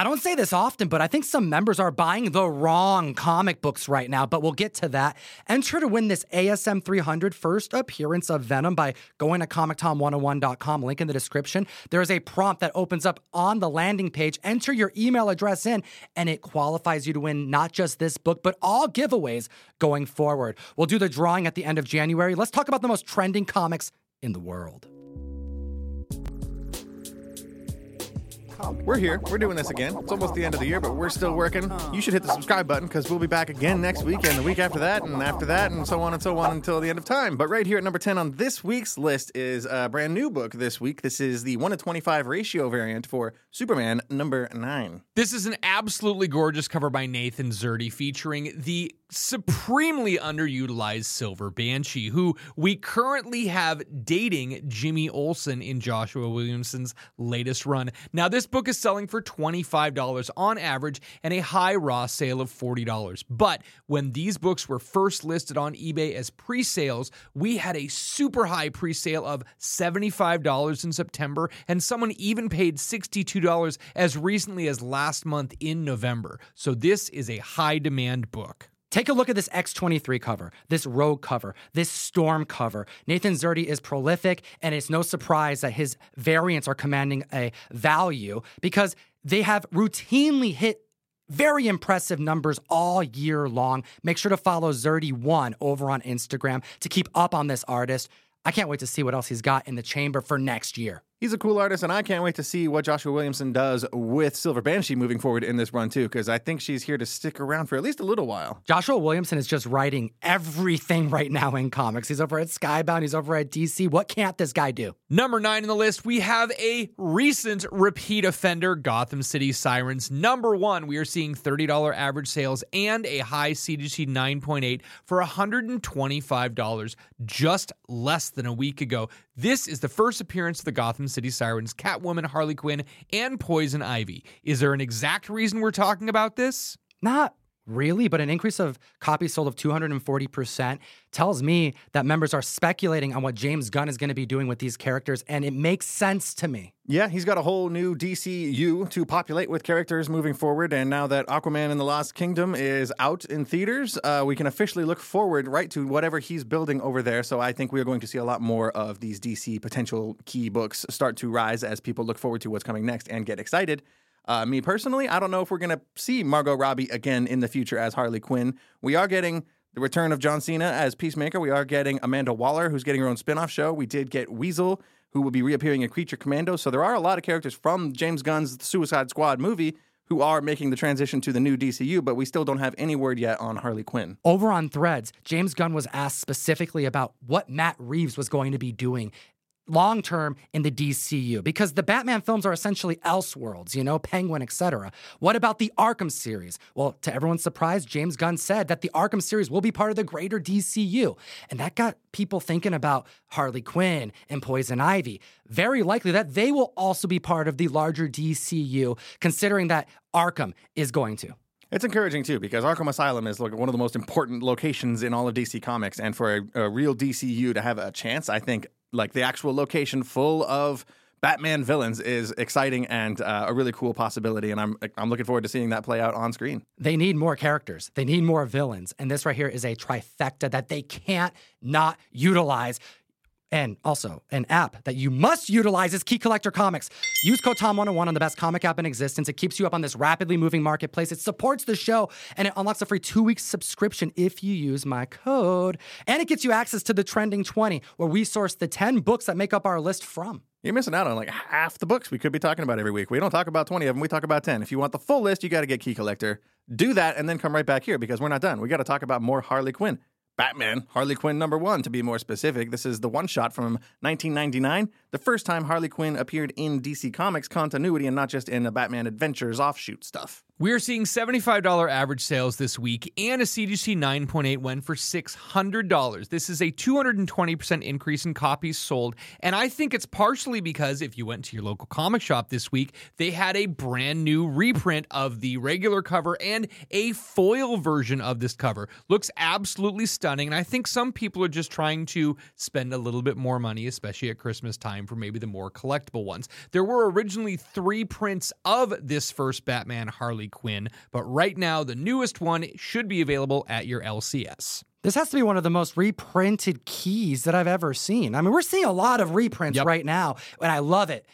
I don't say this often, but I think some members are buying the wrong comic books right now, but we'll get to that. Enter to win this ASM 300 first appearance of Venom by going to comictom101.com, link in the description. There is a prompt that opens up on the landing page. Enter your email address in, and it qualifies you to win not just this book, but all giveaways going forward. We'll do the drawing at the end of January. Let's talk about the most trending comics in the world. We're here. We're doing this again. It's almost the end of the year, but we're still working. You should hit the subscribe button because we'll be back again next week and the week after that and so on until the end of time. But right here at number 10 on this week's list is a brand new book this week. This is the 1:25 ratio variant for Superman number 9. This is an absolutely gorgeous cover by Nathan Szerdy featuring the supremely underutilized Silver Banshee, who we currently have dating Jimmy Olsen in Joshua Williamson's latest run. Now, this book is selling for $25 on average and a high raw sale of $40. But when these books were first listed on eBay as pre-sales, we had a super high pre-sale of $75 in September, and someone even paid $62 as recently as last month in November. So this is a high demand book. Take a look at this X-23 cover, this Rogue cover, this Storm cover. Nathan Szerdy is prolific, and it's no surprise that his variants are commanding a value because they have routinely hit very impressive numbers all year long. Make sure to follow Szerdy1 over on Instagram to keep up on this artist. I can't wait to see what else he's got in the chamber for next year. He's a cool artist, and I can't wait to see what Joshua Williamson does with Silver Banshee moving forward in this run, too, because I think she's here to stick around for at least a little while. Joshua Williamson is just writing everything right now in comics. He's over at Skybound. He's over at DC. What can't this guy do? Number 9 in the list, we have a recent repeat offender, Gotham City Sirens. Number 1, we are seeing $30 average sales and a high CGC 9.8 for $125 just less than a week ago. This is the first appearance of the Gotham City Sirens, Catwoman, Harley Quinn, and Poison Ivy. Is there an exact reason we're talking about this? Not really, but an increase of copies sold of 240% tells me that members are speculating on what James Gunn is going to be doing with these characters, and it makes sense to me. Yeah, he's got a whole new DCU to populate with characters moving forward, and now that Aquaman and the Lost Kingdom is out in theaters, we can officially look forward right to whatever he's building over there, so I think we are going to see a lot more of these DC potential key books start to rise as people look forward to what's coming next and get excited. Me personally, I don't know if we're going to see Margot Robbie again in the future as Harley Quinn. We are getting the return of John Cena as Peacemaker. We are getting Amanda Waller, who's getting her own spinoff show. We did get Weasel, who will be reappearing in Creature Commando. So there are a lot of characters from James Gunn's Suicide Squad movie who are making the transition to the new DCU, but we still don't have any word yet on Harley Quinn. Over on Threads, James Gunn was asked specifically about what Matt Reeves was going to be doing long-term in the DCU, because the Batman films are essentially Elseworlds, you know, Penguin, etc. What about the Arkham series? Well, to everyone's surprise, James Gunn said that the Arkham series will be part of the greater DCU, and that got people thinking about Harley Quinn and Poison Ivy. Very likely that they will also be part of the larger DCU, considering that Arkham is going to. It's encouraging, too, because Arkham Asylum is one of the most important locations in all of DC Comics, and for a real DCU to have a chance, I think the actual location full of Batman villains is exciting and a really cool possibility, and I'm looking forward to seeing that play out on screen. They need more characters. They need more villains, and this right here is a trifecta that they can't not utilize. And also, an app that you must utilize is Key Collector Comics. Use code TOM101 on the best comic app in existence. It keeps you up on this rapidly moving marketplace. It supports the show, and it unlocks a free 2-week subscription if you use my code. And it gets you access to the Trending 20, where we source the 10 books that make up our list from. You're missing out on half the books we could be talking about every week. We don't talk about 20 of them. We talk about 10. If you want the full list, you got to get Key Collector. Do that and then come right back here because we're not done. We got to talk about more Harley Quinn. Batman, Harley Quinn number 1, to be more specific. This is the one-shot from 1999, the first time Harley Quinn appeared in DC Comics continuity and not just in the Batman Adventures offshoot stuff. We're seeing $75 average sales this week, and a CGC 9.8 went for $600. This is a 220% increase in copies sold, and I think it's partially because if you went to your local comic shop this week, they had a brand new reprint of the regular cover and a foil version of this cover. Looks absolutely stunning, and I think some people are just trying to spend a little bit more money, especially at Christmas time, for maybe the more collectible ones. There were originally 3 prints of this first Batman Harley Quinn, but right now the newest one should be available at your LCS. This has to be one of the most reprinted keys that I've ever seen. I mean, we're seeing a lot of reprints right now, and I love it.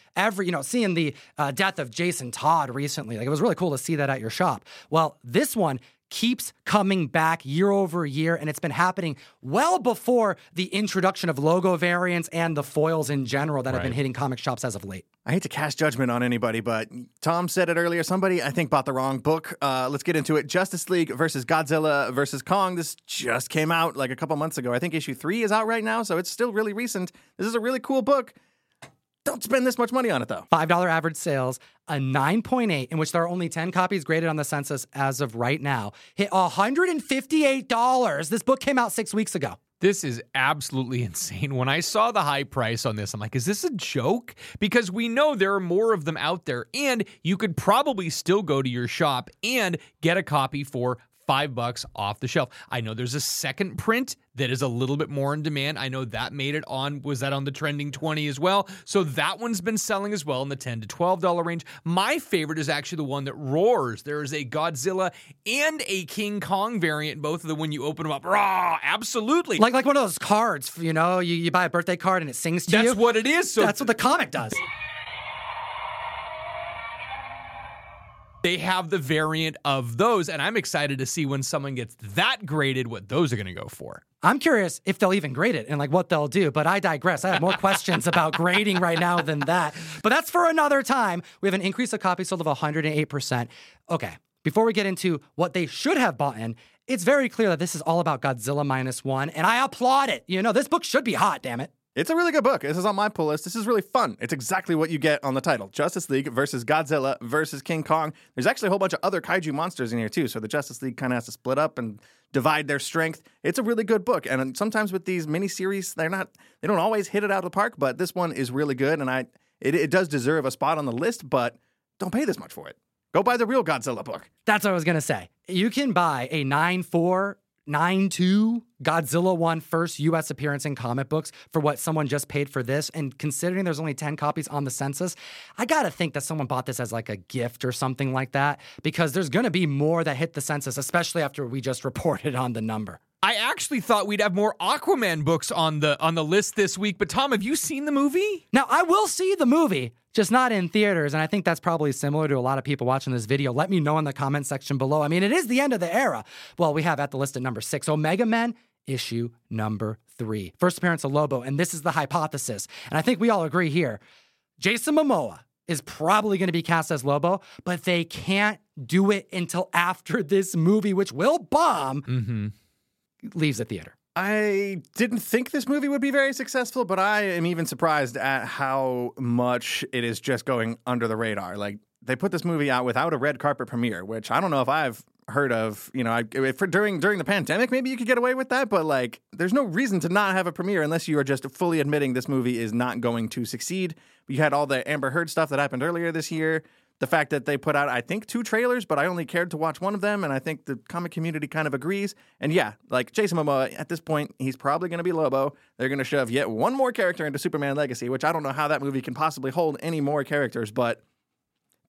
Seeing the death of Jason Todd recently, it was really cool to see that at your shop. Well, this one keeps coming back year over year, and it's been happening well before the introduction of logo variants and the foils in general that have been hitting comic shops as of late. I hate to cast judgment on anybody, but Tom said it earlier. Somebody, I think, bought the wrong book. Let's get into it. Justice League versus Godzilla versus Kong. This just came out a couple months ago. I think issue 3 is out right now, so it's still really recent. This is a really cool book. Don't spend this much money on it, though. $5 average sales, a 9.8, in which there are only 10 copies graded on the census as of right now, hit $158. This book came out 6 weeks ago. This is absolutely insane. When I saw the high price on this, I'm like, is this a joke? Because we know there are more of them out there, and you could probably still go to your shop and get a copy for $5 off the shelf. I know there's a second print that is a little bit more in demand. I know that made it on, was that on the trending 20 as well? So that one's been selling as well in the $10 to $12 range. My favorite is actually the one that roars. There is a Godzilla and a King Kong variant, both of them when you open them up. Raw, absolutely. Like one of those cards, you buy a birthday card and it sings to you. That's what it is. So that's what the comic does. They have the variant of those, and I'm excited to see when someone gets that graded what those are going to go for. I'm curious if they'll even grade it and what they'll do, but I digress. I have more questions about grading right now than that, but that's for another time. We have an increase of copies sold of 108%. Okay, before we get into what they should have bought in, it's very clear that this is all about Godzilla -1, and I applaud it. This book should be hot, damn it. It's a really good book. This is on my pull list. This is really fun. It's exactly what you get on the title. Justice League versus Godzilla versus King Kong. There's actually a whole bunch of other kaiju monsters in here, too, so the Justice League kind of has to split up and divide their strength. It's a really good book, and sometimes with these miniseries, they don't always hit it out of the park, but this one is really good, and it does deserve a spot on the list, but don't pay this much for it. Go buy the real Godzilla book. That's what I was going to say. You can buy a 9.4... 9.2 Godzilla 1 first U.S. appearance in comic books for what someone just paid for this. And considering there's only 10 copies on the census, I got to think that someone bought this as a gift or something like that, because there's going to be more that hit the census, especially after we just reported on the number. I actually thought we'd have more Aquaman books on the list this week, but Tom, have you seen the movie? Now, I will see the movie, just not in theaters, and I think that's probably similar to a lot of people watching this video. Let me know in the comment section below. I mean, it is the end of the era. Well, we have at the list at number 6, Omega Men, issue number 3. First appearance of Lobo, and this is the hypothesis, and I think we all agree here. Jason Momoa is probably going to be cast as Lobo, but they can't do it until after this movie, which will bomb. Mm-hmm. Leaves the theater. I didn't think this movie would be very successful, but I am even surprised at how much it is just going under the radar. They put this movie out without a red carpet premiere, which I don't know if I've heard of. During the pandemic, maybe you could get away with that, but there's no reason to not have a premiere unless you are just fully admitting this movie is not going to succeed. You had all the Amber Heard stuff that happened earlier this year. The fact that they put out, I think, 2 trailers, but I only cared to watch one of them, and I think the comic community kind of agrees. And yeah, Jason Momoa, at this point, he's probably going to be Lobo. They're going to shove yet one more character into Superman Legacy, which I don't know how that movie can possibly hold any more characters, but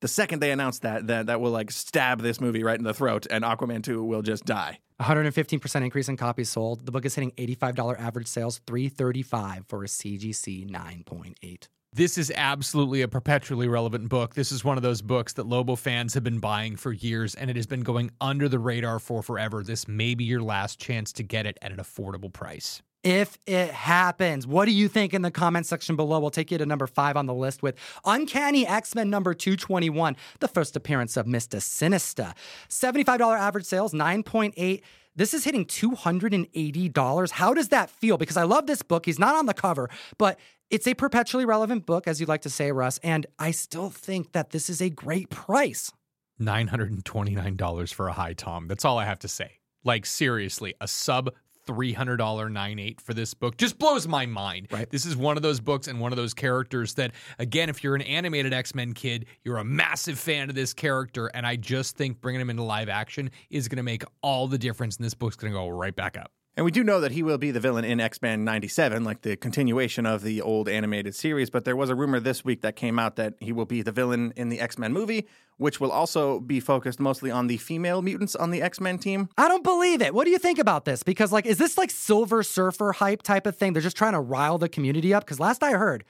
the second they announce that will, stab this movie right in the throat, and Aquaman 2 will just die. 115% increase in copies sold. The book is hitting $85 average sales, $335 for a CGC 9.8. This is absolutely a perpetually relevant book. This is one of those books that Lobo fans have been buying for years, and it has been going under the radar for forever. This may be your last chance to get it at an affordable price. If it happens, what do you think in the comment section below? We'll take you to number 5 on the list with Uncanny X-Men number 221, the first appearance of Mr. Sinister. $75 average sales, 9.8. This is hitting $280. How does that feel? Because I love this book. He's not on the cover, but it's a perpetually relevant book, as you'd like to say, Russ, and I still think that this is a great price. $929 for a high tom. That's all I have to say. Like, seriously, a sub $300 9.8 for this book just blows my mind. Right. This is one of those books and one of those characters that, again, if you're an animated X-Men kid, you're a massive fan of this character, and I just think bringing him into live action is going to make all the difference, and this book's going to go right back up. And we do know that he will be the villain in X-Men 97, like the continuation of the old animated series, but there was a rumor this week that came out that he will be the villain in the X-Men movie, which will also be focused mostly on the female mutants on the X-Men team. I don't believe it. What do you think about this? Because, like, is this like Silver Surfer hype type of thing? They're just trying to rile the community up? Because last I heard,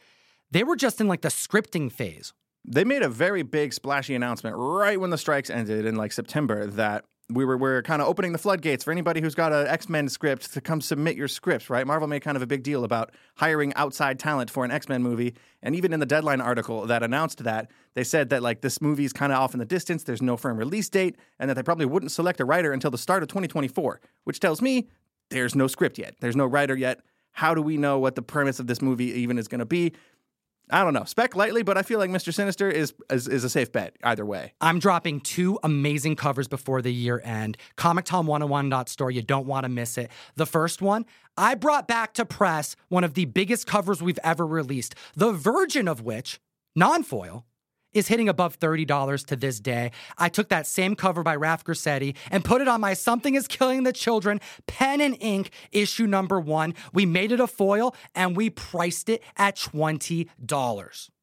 they were just in, like, the scripting phase. They made a very big, splashy announcement right when the strikes ended in, like, September that we're kind of opening the floodgates for anybody who's got an X-Men script to come submit your scripts, right? Marvel made kind of a big deal about hiring outside talent for an X-Men movie. And even in the Deadline article that announced that, they said that, like, this movie's kind of off in the distance, there's no firm release date, and that they probably wouldn't select a writer until the start of 2024, which tells me there's no script yet. There's no writer yet. How do we know what the premise of this movie even is going to be? I don't know. Spec lightly, but I feel like Mr. Sinister is a safe bet either way. I'm dropping two amazing covers before the year end. ComicTom101.store. You don't want to miss it. The first one, I brought back to press one of the biggest covers we've ever released, the virgin of which, non-foil, is hitting above $30 to this day. I took that same cover by Rafa Grassetti and put it on my Something is Killing the Children pen and ink issue number 1. We made it a foil, and we priced it at $20.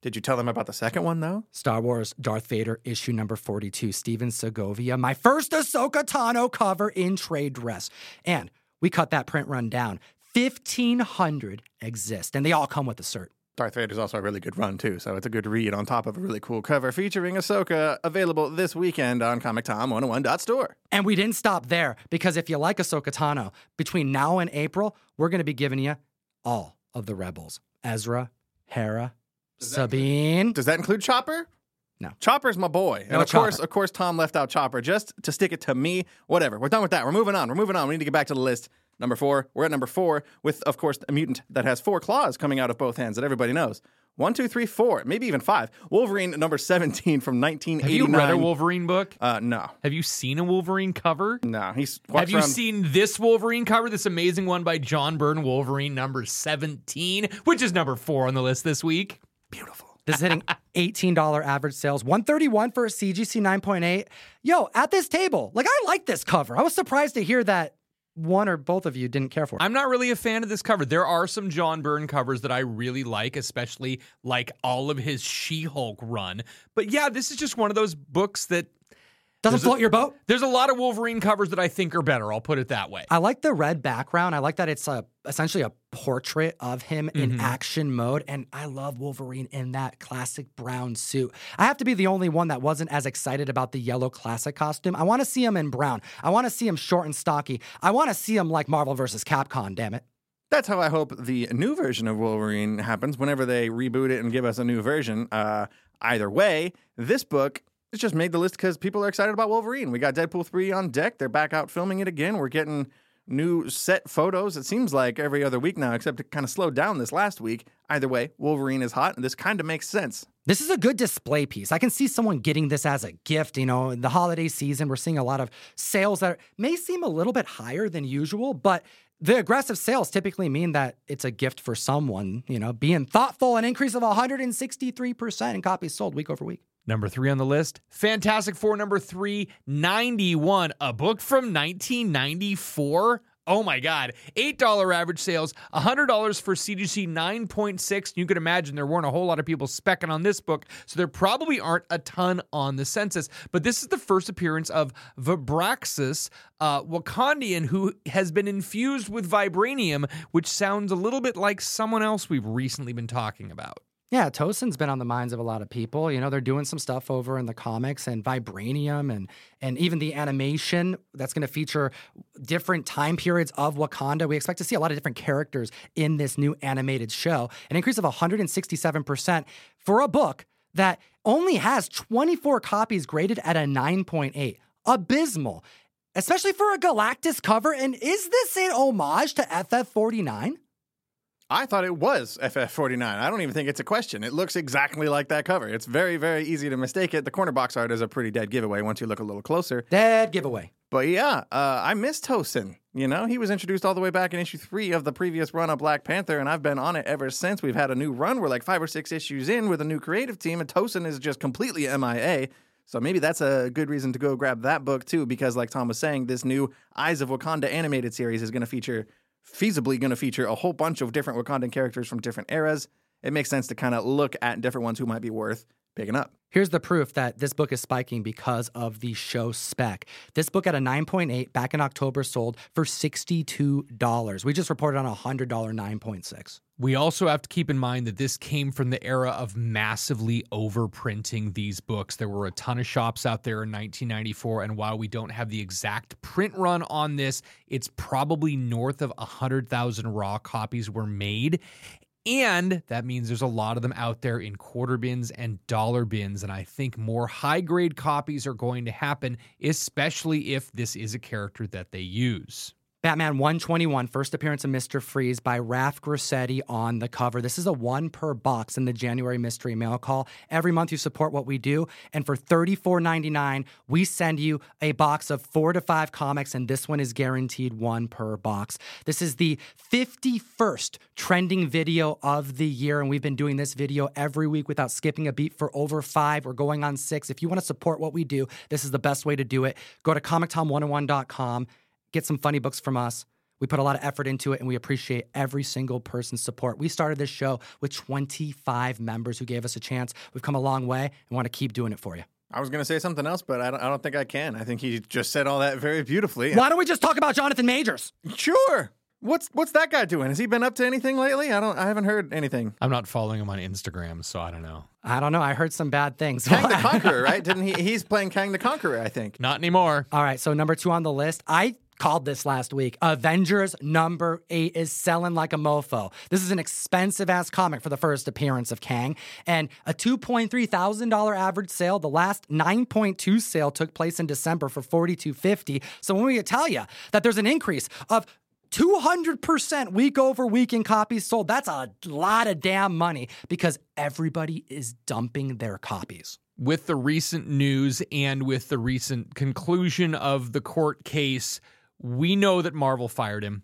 Did you tell them about the second one, though? Star Wars Darth Vader issue number 42, Steven Segovia, my first Ahsoka Tano cover in trade dress. And we cut that print run down. 1,500 exist, and they all come with a cert. Darth Vader is also a really good run, too, so it's a good read on top of a really cool cover featuring Ahsoka, available this weekend on ComicTom101.store. And we didn't stop there, because if you like Ahsoka Tano, between now and April, we're going to be giving you all of the Rebels. Ezra, Hera, Sabine. Does that include Chopper? No. Chopper's my boy. And no, of course, Tom left out Chopper just to stick it to me. Whatever. We're done with that. We're moving on. We need to get back to the list. Number 4, we're at number 4 with, of course, a mutant that has 4 claws coming out of both hands that everybody knows. 1, 2, 3, 4, maybe even 5. Wolverine number 17 from 1989. Have you read a Wolverine book? No. Have you seen a Wolverine cover? No. Have you seen this Wolverine cover, this amazing one by John Byrne, Wolverine number 17, which is number 4 on the list this week? Beautiful. This is hitting $18 average sales, $131 for a CGC 9.8. Yo, at this table, like, I like this cover. I was surprised to hear that one or both of you didn't care for it. I'm not really a fan of this cover. There are some John Byrne covers that I really like, especially like all of his She-Hulk run. But yeah, this is just one of those books that doesn't float your boat. There's a lot of Wolverine covers that I think are better. I'll put it that way. I like the red background. I like that it's essentially a portrait of him in action mode. And I love Wolverine in that classic brown suit. I have to be the only one that wasn't as excited about the yellow classic costume. I want to see him in brown. I want to see him short and stocky. I want to see him like Marvel vs. Capcom, damn it. That's how I hope the new version of Wolverine happens whenever they reboot it and give us a new version. Either way, this book, it's just made the list because people are excited about Wolverine. We got Deadpool 3 on deck. They're back out filming it again. We're getting new set photos, it seems like, every other week now, except it kind of slowed down this last week. Either way, Wolverine is hot, and this kind of makes sense. This is a good display piece. I can see someone getting this as a gift. You know, in the holiday season, we're seeing a lot of sales that may seem a little bit higher than usual, but the aggressive sales typically mean that it's a gift for someone, you know, being thoughtful, an increase of 163% in copies sold week over week. Number 3 on the list, Fantastic Four number 391, a book from 1994. Oh my God. $8 average sales, $100 for CGC 9.6. You can imagine there weren't a whole lot of people specking on this book, so there probably aren't a ton on the census. But this is the first appearance of Vibraxis, Wakandian, who has been infused with vibranium, which sounds a little bit like someone else we've recently been talking about. Yeah, Tosin's been on the minds of a lot of people. You know, they're doing some stuff over in the comics and vibranium and even the animation that's going to feature different time periods of Wakanda. We expect to see a lot of different characters in this new animated show. An increase of 167% for a book that only has 24 copies graded at a 9.8. Abysmal, especially for a Galactus cover. And is this an homage to FF49? I thought it was FF49. I don't even think it's a question. It looks exactly like that cover. It's very, very easy to mistake it. The corner box art is a pretty dead giveaway once you look a little closer. Dead giveaway. But yeah, I missed Tosin. You know, he was introduced all the way back in issue 3 of the previous run of Black Panther, and I've been on it ever since. We've had a new run. We're like 5 or 6 issues in with a new creative team, and Tosin is just completely MIA. So maybe that's a good reason to go grab that book, too, because like Tom was saying, this new Eyes of Wakanda animated series is going to feature... feasibly going to feature a whole bunch of different Wakandan characters from different eras. It makes sense to kind of look at different ones who might be worth picking up. Here's the proof that this book is spiking because of the show spec. This book at a 9.8 back in October sold for $62. We just reported on a $100 9.6. We also have to keep in mind that this came from the era of massively overprinting these books. There were a ton of shops out there in 1994, and while we don't have the exact print run on this, it's probably north of 100,000 raw copies were made. And that means there's a lot of them out there in quarter bins and dollar bins, and I think more high-grade copies are going to happen, especially if this is a character that they use. Batman 121, first appearance of Mr. Freeze by Rafa Grassetti on the cover. This is a one per box in the January mystery mail call. Every month you support what we do, and for $34.99, we send you a box of 4 to 5 comics, and this one is guaranteed one per box. This is the 51st trending video of the year, and we've been doing this video every week without skipping a beat for over 5. We're going on 6. If you want to support what we do, this is the best way to do it. Go to comictom101.com. Get some funny books from us. We put a lot of effort into it, and we appreciate every single person's support. We started this show with 25 members who gave us a chance. We've come a long way and want to keep doing it for you. I was going to say something else, but I don't think I can. I think he just said all that very beautifully. Why don't we just talk about Jonathan Majors? Sure. What's that guy doing? Has he been up to anything lately? I haven't heard anything. I'm not following him on Instagram, so I don't know. I heard some bad things. Kang the Conqueror, right? Didn't he's playing Kang the Conqueror, I think. Not anymore. All right, so number 2 on the list. I called this last week. Avengers number 8 is selling like a mofo. This is an expensive-ass comic for the first appearance of Kang, and a $2,300 average sale. The last 9.2 sale took place in December for $42.50. So when we tell you that there's an increase of 200% week over week in copies sold, that's a lot of damn money because everybody is dumping their copies. With the recent news and with the recent conclusion of the court case, we know that Marvel fired him,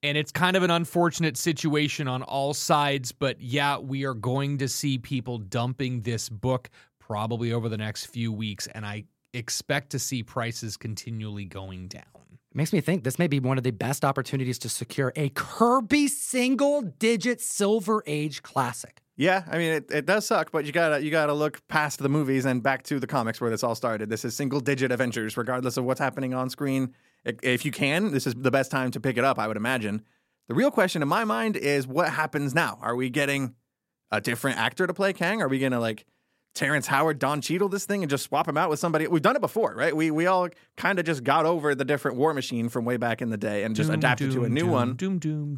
and it's kind of an unfortunate situation on all sides, but yeah, we are going to see people dumping this book probably over the next few weeks, and I expect to see prices continually going down. It makes me think this may be one of the best opportunities to secure a Kirby single-digit Silver Age classic. Yeah, I mean, it does suck, but you gotta look past the movies and back to the comics where this all started. This is single-digit Avengers, regardless of what's happening on screen. If you can, this is the best time to pick it up, I would imagine. The real question in my mind is what happens now? Are we getting a different actor to play Kang? Are we going to, like, Terrence Howard, Don Cheadle this thing and just swap him out with somebody? We've done it before, right? We all kind of just got over the different War Machine from way back in the day and just adapted to a new one.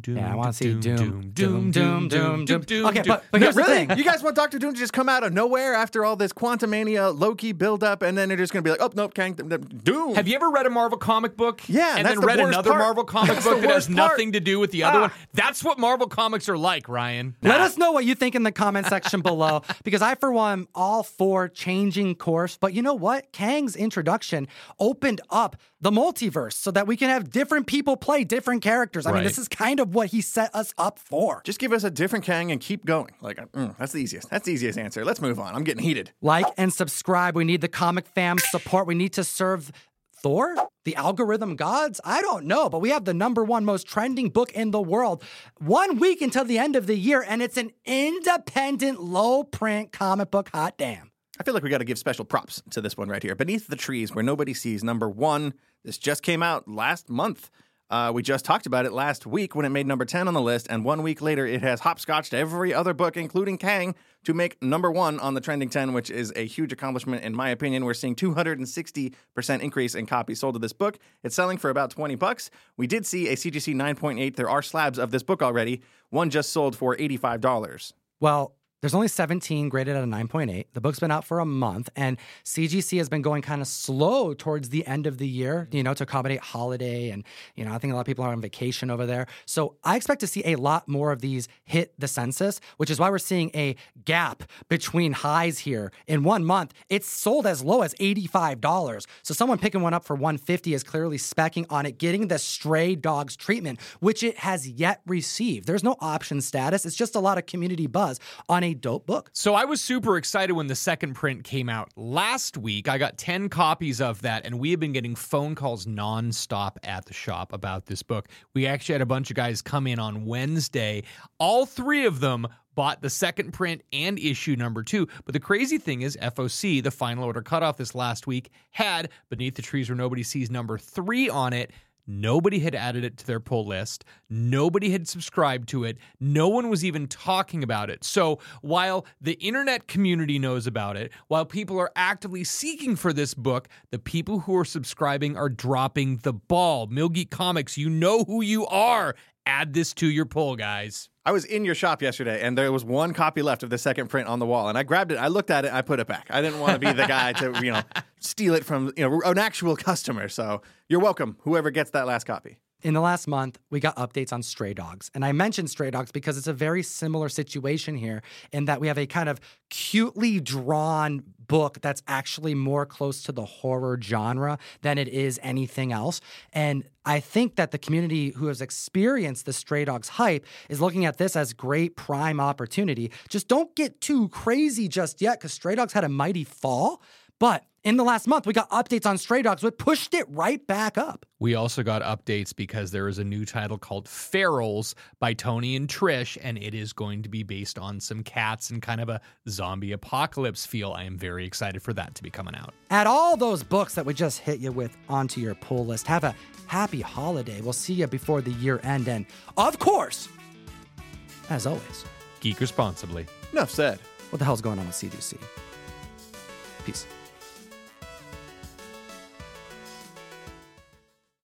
Yeah, I want to see Doom. Okay, but here's the thing. You guys want Dr. Doom to just come out of nowhere after all this Quantumania, Loki buildup, and then they're just going to be like, oh, nope, Kang, Doom. Have you ever read a Marvel comic book? Yeah, and then read another Marvel comic book that has nothing to do with the other one? That's what Marvel comics are like, Ryan. Let us know what you think in the comment section below, because I, for one, all for changing course, but you know what? Kang's introduction opened up the multiverse so that we can have different people play different characters. I mean, this is kind of what he set us up for. Just give us a different Kang and keep going. Like, that's the easiest. That's the easiest answer. Let's move on. I'm getting heated. Like and subscribe. We need the comic fam support. We need to serve Thor, the algorithm gods? I don't know, but we have the number 1 most trending book in the world 1 week until the end of the year, and it's an independent, low-print comic book. Hot damn. I feel like we got to give special props to this one right here. Beneath the Trees Where Nobody Sees, number 1. This just came out last month. We just talked about it last week when it made number 10 on the list, and 1 week later it has hopscotched every other book, including Kang, to make number 1 on the trending 10, which is a huge accomplishment in my opinion. We're seeing 260% increase in copies sold of this book. It's selling for about $20. We did see a CGC 9.8. There are slabs of this book already. One just sold for $85. Well, There's only 17 graded at a 9.8. The book's been out for a month, and CGC has been going kind of slow towards the end of the year, you know, to accommodate holiday. And, you know, I think a lot of people are on vacation over there. So I expect to see a lot more of these hit the census, which is why we're seeing a gap between highs here. In 1 month, it's sold as low as $85. So someone picking one up for $150 is clearly specking on it, getting the Stray Dogs treatment, which it has yet received. There's no option status. It's just a lot of community buzz on a dope book. So I was super excited when the second print came out last week. I got 10 copies of that, and we have been getting phone calls nonstop at the shop about this book. We actually had a bunch of guys come in on Wednesday. All three of them bought the second print and issue number 2. But the crazy thing is FOC, the final order cutoff this last week, had Beneath the Trees Where Nobody Sees number 3 on it. Nobody had added it to their pull list. Nobody had subscribed to it. No one was even talking about it. So while the internet community knows about it, while people are actively seeking for this book, the people who are subscribing are dropping the ball. Milgeek Comics, you know who you are. Add this to your pull, guys. I was in your shop yesterday, and there was one copy left of the second print on the wall, and I grabbed it, I looked at it, I put it back. I didn't want to be the guy to, you know, steal it from, you know, an actual customer. So you're welcome, whoever gets that last copy. In the last month, we got updates on Stray Dogs. And I mentioned Stray Dogs because it's a very similar situation here in that we have a kind of cutely drawn book that's actually more close to the horror genre than it is anything else. And I think that the community who has experienced the Stray Dogs hype is looking at this as great prime opportunity. Just don't get too crazy just yet, because Stray Dogs had a mighty fall. But in the last month, we got updates on Stray Dogs, which pushed it right back up. We also got updates because there is a new title called Ferals by Tony and Trish, and it is going to be based on some cats and kind of a zombie apocalypse feel. I am very excited for that to be coming out. Add all those books that we just hit you with onto your pull list. Have a happy holiday. We'll see you before the year end. And of course, as always, geek responsibly. Enough said. What the hell's going on with CDC? Peace.